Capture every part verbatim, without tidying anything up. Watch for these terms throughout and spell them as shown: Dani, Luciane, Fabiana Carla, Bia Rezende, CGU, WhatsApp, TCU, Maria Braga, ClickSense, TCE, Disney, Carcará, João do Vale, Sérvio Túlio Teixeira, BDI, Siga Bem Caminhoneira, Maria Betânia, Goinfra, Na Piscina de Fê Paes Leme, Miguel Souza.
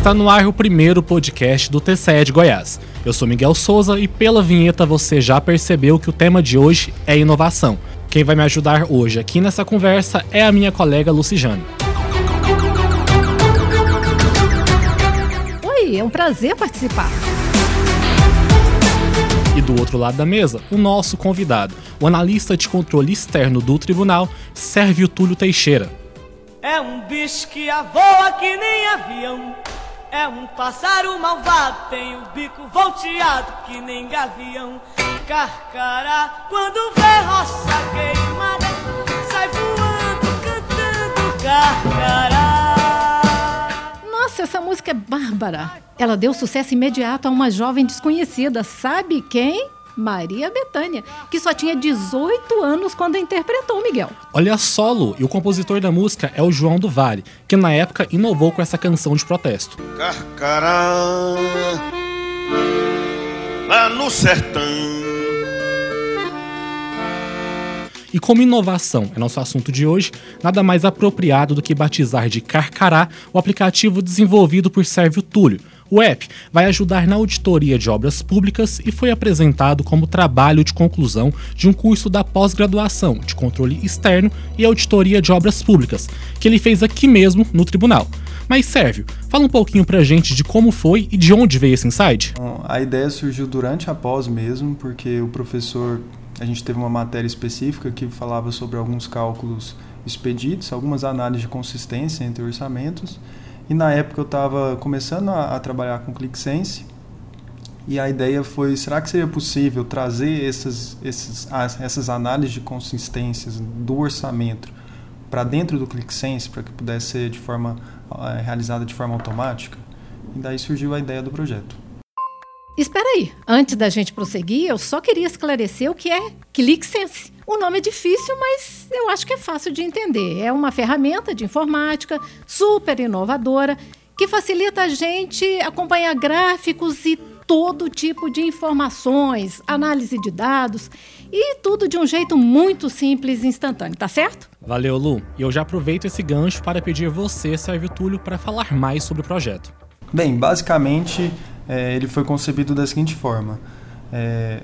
Está no ar o primeiro podcast do T C E de Goiás. Eu sou Miguel Souza e pela vinheta você já percebeu que o tema de hoje é inovação. Quem vai me ajudar hoje aqui nessa conversa é a minha colega Luciane. Oi, é um prazer participar. E do outro lado da mesa, o nosso convidado, o analista de controle externo do tribunal, Sérvio Túlio Teixeira. É um bicho que voa que nem avião, é um pássaro malvado, tem o bico volteado que nem gavião. Carcará, quando vê roça queimada, sai voando, cantando carcará. Nossa, essa música é bárbara. Ela deu sucesso imediato a uma jovem desconhecida, sabe quem? Maria Betânia, que só tinha dezoito anos quando interpretou Miguel. Olha só, Lu, e o compositor da música é o João do Vale, que na época inovou com essa canção de protesto. Carcará, lá no sertão. E como inovação é nosso assunto de hoje, nada mais apropriado do que batizar de Carcará o aplicativo desenvolvido por Sérvio Túlio. O app vai ajudar na auditoria de obras públicas e foi apresentado como trabalho de conclusão de um curso da pós-graduação de controle externo e auditoria de obras públicas, que ele fez aqui mesmo no tribunal. Mas Sérvio, fala um pouquinho pra gente de como foi e de onde veio esse insight. Bom, a ideia surgiu durante a pós mesmo, porque o professor, a gente teve uma matéria específica que falava sobre alguns cálculos expedidos, algumas análises de consistência entre orçamentos. E na época eu estava começando a, a trabalhar com ClickSense e a ideia foi, será que seria possível trazer essas, essas, essas análises de consistências do orçamento para dentro do ClickSense, para que pudesse ser de forma, é, realizada de forma automática? E daí surgiu a ideia do projeto. Espera aí, antes da gente prosseguir, eu só queria esclarecer o que é ClickSense. O nome é difícil, mas eu acho que é fácil de entender. É uma ferramenta de informática super inovadora que facilita a gente acompanhar gráficos e todo tipo de informações, análise de dados e tudo de um jeito muito simples e instantâneo, tá certo? Valeu, Lu. E eu já aproveito esse gancho para pedir você, Sérvio Túlio, para falar mais sobre o projeto. Bem, basicamente, é, ele foi concebido da seguinte forma. É...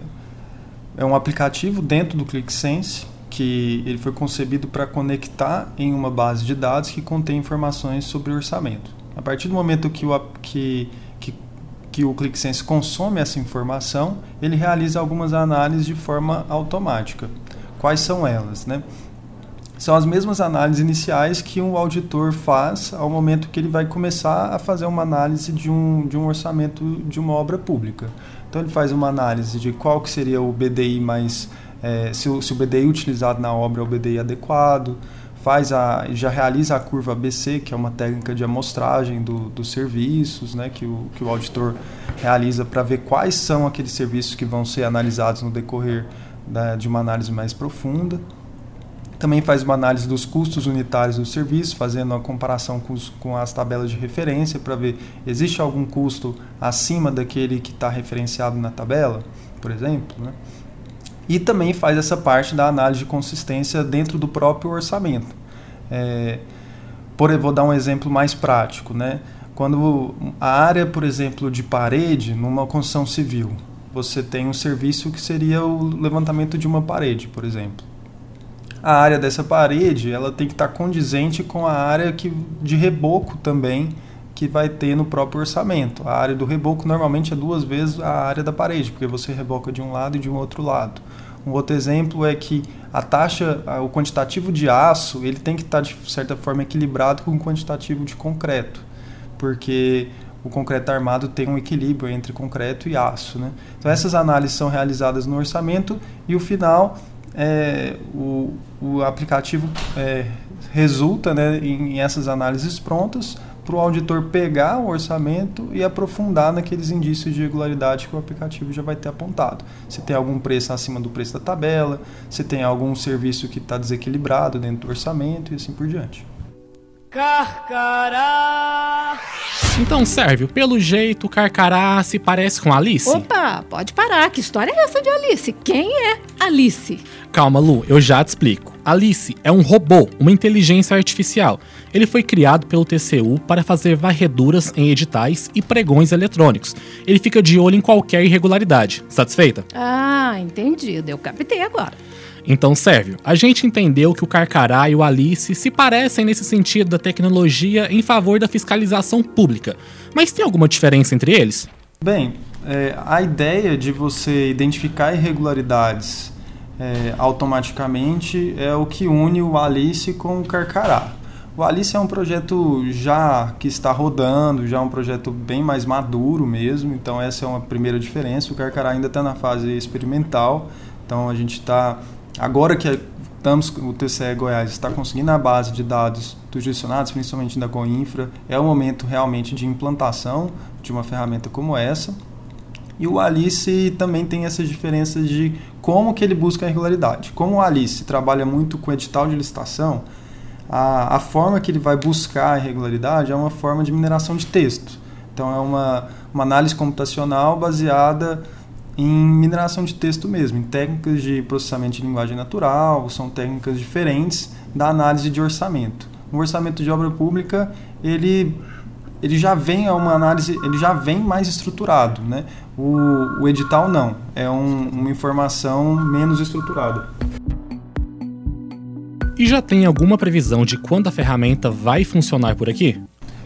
É um aplicativo dentro do ClickSense que ele foi concebido para conectar em uma base de dados que contém informações sobre orçamento. A partir do momento que o, que, que, que o ClickSense consome essa informação, ele realiza algumas análises de forma automática. Quais são elas, né? São as mesmas análises iniciais que um auditor faz ao momento que ele vai começar a fazer uma análise de um, de um orçamento de uma obra pública. Então ele faz uma análise de qual que seria o B D I mais, é, se, o, se o B D I utilizado na obra é o B D I adequado, faz a, já realiza a curva A B C, que é uma técnica de amostragem do, dos serviços, né, que, o, que o auditor realiza para ver quais são aqueles serviços que vão ser analisados no decorrer da, de uma análise mais profunda. Também faz uma análise dos custos unitários do serviço, fazendo uma comparação com, os, com as tabelas de referência para ver se existe algum custo acima daquele que está referenciado na tabela, por exemplo, né? E também faz essa parte da análise de consistência dentro do próprio orçamento. É, por, eu vou dar um exemplo mais prático, né? Quando a área, por exemplo, de parede, numa construção civil, você tem um serviço que seria o levantamento de uma parede, por exemplo. A área dessa parede, ela tem que estar condizente com a área que, de reboco também, que vai ter no próprio orçamento. A área do reboco normalmente é duas vezes a área da parede, porque você reboca de um lado e de um outro lado. Um outro exemplo é que a taxa, o quantitativo de aço, ele tem que estar, de certa forma, equilibrado com o quantitativo de concreto, porque o concreto armado tem um equilíbrio entre concreto e aço, né? Então essas análises são realizadas no orçamento e o final... É, o, o aplicativo é, resulta, né, em, em essas análises prontas para o auditor pegar o orçamento e aprofundar naqueles indícios de irregularidade que o aplicativo já vai ter apontado. Se tem algum preço acima do preço da tabela, se tem algum serviço que está desequilibrado dentro do orçamento e assim por diante. Carcará. Então, Sérvio, pelo jeito, Carcará se parece com Alice? Opa, pode parar. Que história é essa de Alice? Quem é Alice? Calma, Lu, eu já te explico. Alice é um robô, uma inteligência artificial. Ele foi criado pelo T C U para fazer varreduras em editais e pregões eletrônicos. Ele fica de olho em qualquer irregularidade. Satisfeita? Ah, entendido. Eu captei agora. Então, Sérvio, a gente entendeu que o Carcará e o Alice se parecem nesse sentido da tecnologia em favor da fiscalização pública. Mas tem alguma diferença entre eles? Bem, é, a ideia de você identificar irregularidades é, automaticamente é o que une o Alice com o Carcará. O Alice é um projeto já que está rodando, já é um projeto bem mais maduro mesmo, então essa é uma primeira diferença. O Carcará ainda está na fase experimental, então a gente está... Agora que estamos, o T C E Goiás está conseguindo a base de dados dos gestionados, principalmente da Goinfra, é o momento realmente de implantação de uma ferramenta como essa. E o Alice também tem essas diferenças de como que ele busca a irregularidade. Como o Alice trabalha muito com edital de licitação, a, a forma que ele vai buscar a irregularidade é uma forma de mineração de texto. Então é uma, uma análise computacional baseada... em mineração de texto mesmo, em técnicas de processamento de linguagem natural, são técnicas diferentes da análise de orçamento. O orçamento de obra pública, ele, ele já vem a uma análise, ele já vem mais estruturado, né? O, o edital não, é um, uma informação menos estruturada. E já tem alguma previsão de quando a ferramenta vai funcionar por aqui?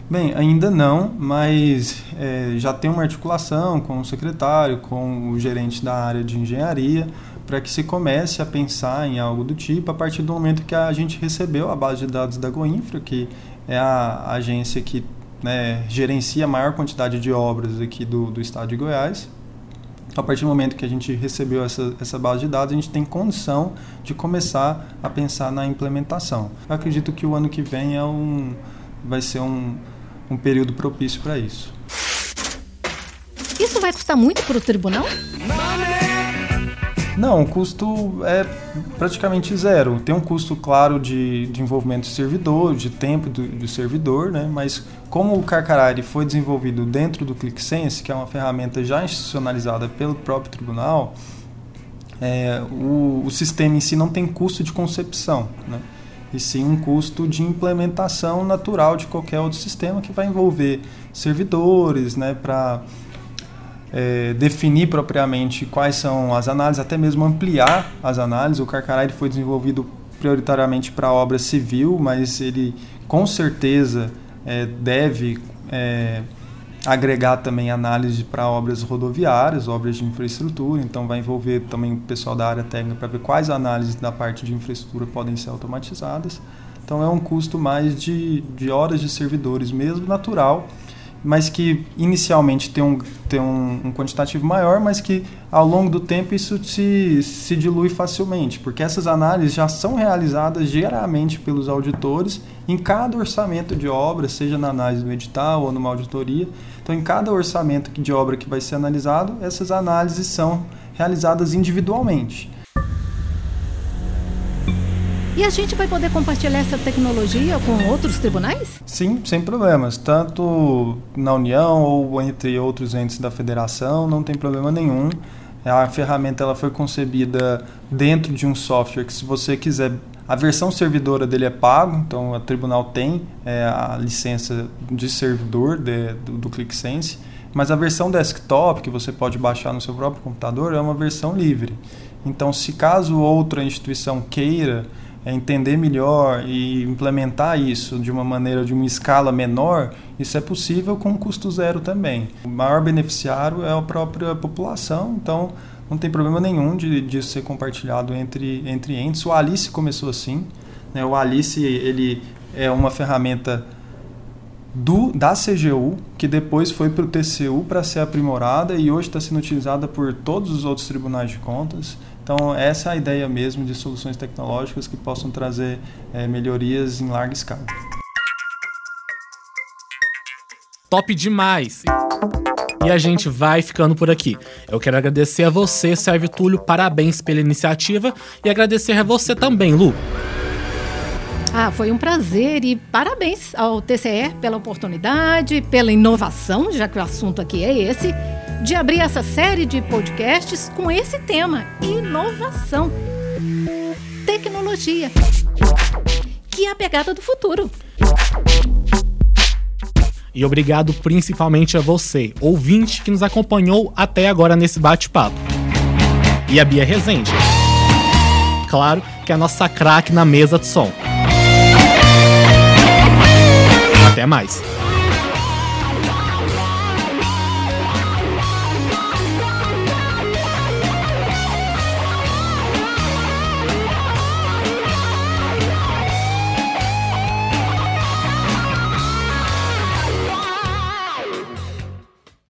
Bem, ainda não, mas é, já tem uma articulação com o secretário, com o gerente da área de engenharia, para que se comece a pensar em algo do tipo a partir do momento que a gente recebeu a base de dados da Goinfra, que é a agência que né, gerencia a maior quantidade de obras aqui do, do estado de Goiás. A partir do momento que a gente recebeu essa, essa base de dados, a gente tem condição de começar a pensar na implementação. Eu acredito que o ano que vem é um, vai ser um... um período propício para isso. Isso vai custar muito para o tribunal? Não, o custo é praticamente zero. Tem um custo, claro, de, de envolvimento do servidor, de tempo do, do servidor, né? Mas como o Carcará ele foi desenvolvido dentro do ClickSense, que é uma ferramenta já institucionalizada pelo próprio tribunal, é, o, o sistema em si não tem custo de concepção, né? E sim um custo de implementação natural de qualquer outro sistema que vai envolver servidores, né, para é, definir propriamente quais são as análises, até mesmo ampliar as análises. O Carcará ele foi desenvolvido prioritariamente para a obra civil, mas ele com certeza é, deve é, agregar também análise para obras rodoviárias, obras de infraestrutura, então vai envolver também o pessoal da área técnica para ver quais análises da parte de infraestrutura podem ser automatizadas. Então é um custo mais de, de horas de servidores mesmo, natural, mas que inicialmente tem, um, tem um, um quantitativo maior, mas que ao longo do tempo isso se, se dilui facilmente, porque essas análises já são realizadas diariamente pelos auditores em cada orçamento de obra, seja na análise do edital ou numa auditoria. Então, em cada orçamento de obra que vai ser analisado, essas análises são realizadas individualmente. E a gente vai poder compartilhar essa tecnologia com outros tribunais? Sim, sem problemas. Tanto na União ou entre outros entes da federação, não tem problema nenhum. A ferramenta ela foi concebida dentro de um software que, se você quiser... A versão servidora dele é pago, então o tribunal tem é, a licença de servidor de, do, do ClickSense, mas a versão desktop, que você pode baixar no seu próprio computador, é uma versão livre. Então, se caso outra instituição queira entender melhor e implementar isso de uma maneira, de uma escala menor, isso é possível com custo zero também. O maior beneficiário é a própria população, então não tem problema nenhum de, de ser compartilhado entre, entre entes. O Alice começou assim, né? O Alice ele é uma ferramenta do, da C G U, que depois foi para o T C U para ser aprimorada e hoje está sendo utilizada por todos os outros tribunais de contas. Então, essa é a ideia mesmo de soluções tecnológicas que possam trazer é, melhorias em larga escala. Top demais! E a gente vai ficando por aqui. Eu quero agradecer a você, Sérvio Túlio, parabéns pela iniciativa e agradecer a você também, Lu. Ah, foi um prazer e parabéns ao T C E pela oportunidade, pela inovação, já que o assunto aqui é esse, de abrir essa série de podcasts com esse tema, inovação, tecnologia, que é a pegada do futuro. E obrigado principalmente a você, ouvinte que nos acompanhou até agora nesse bate-papo. E a Bia Rezende, claro, que é a nossa craque na mesa de som. Até mais.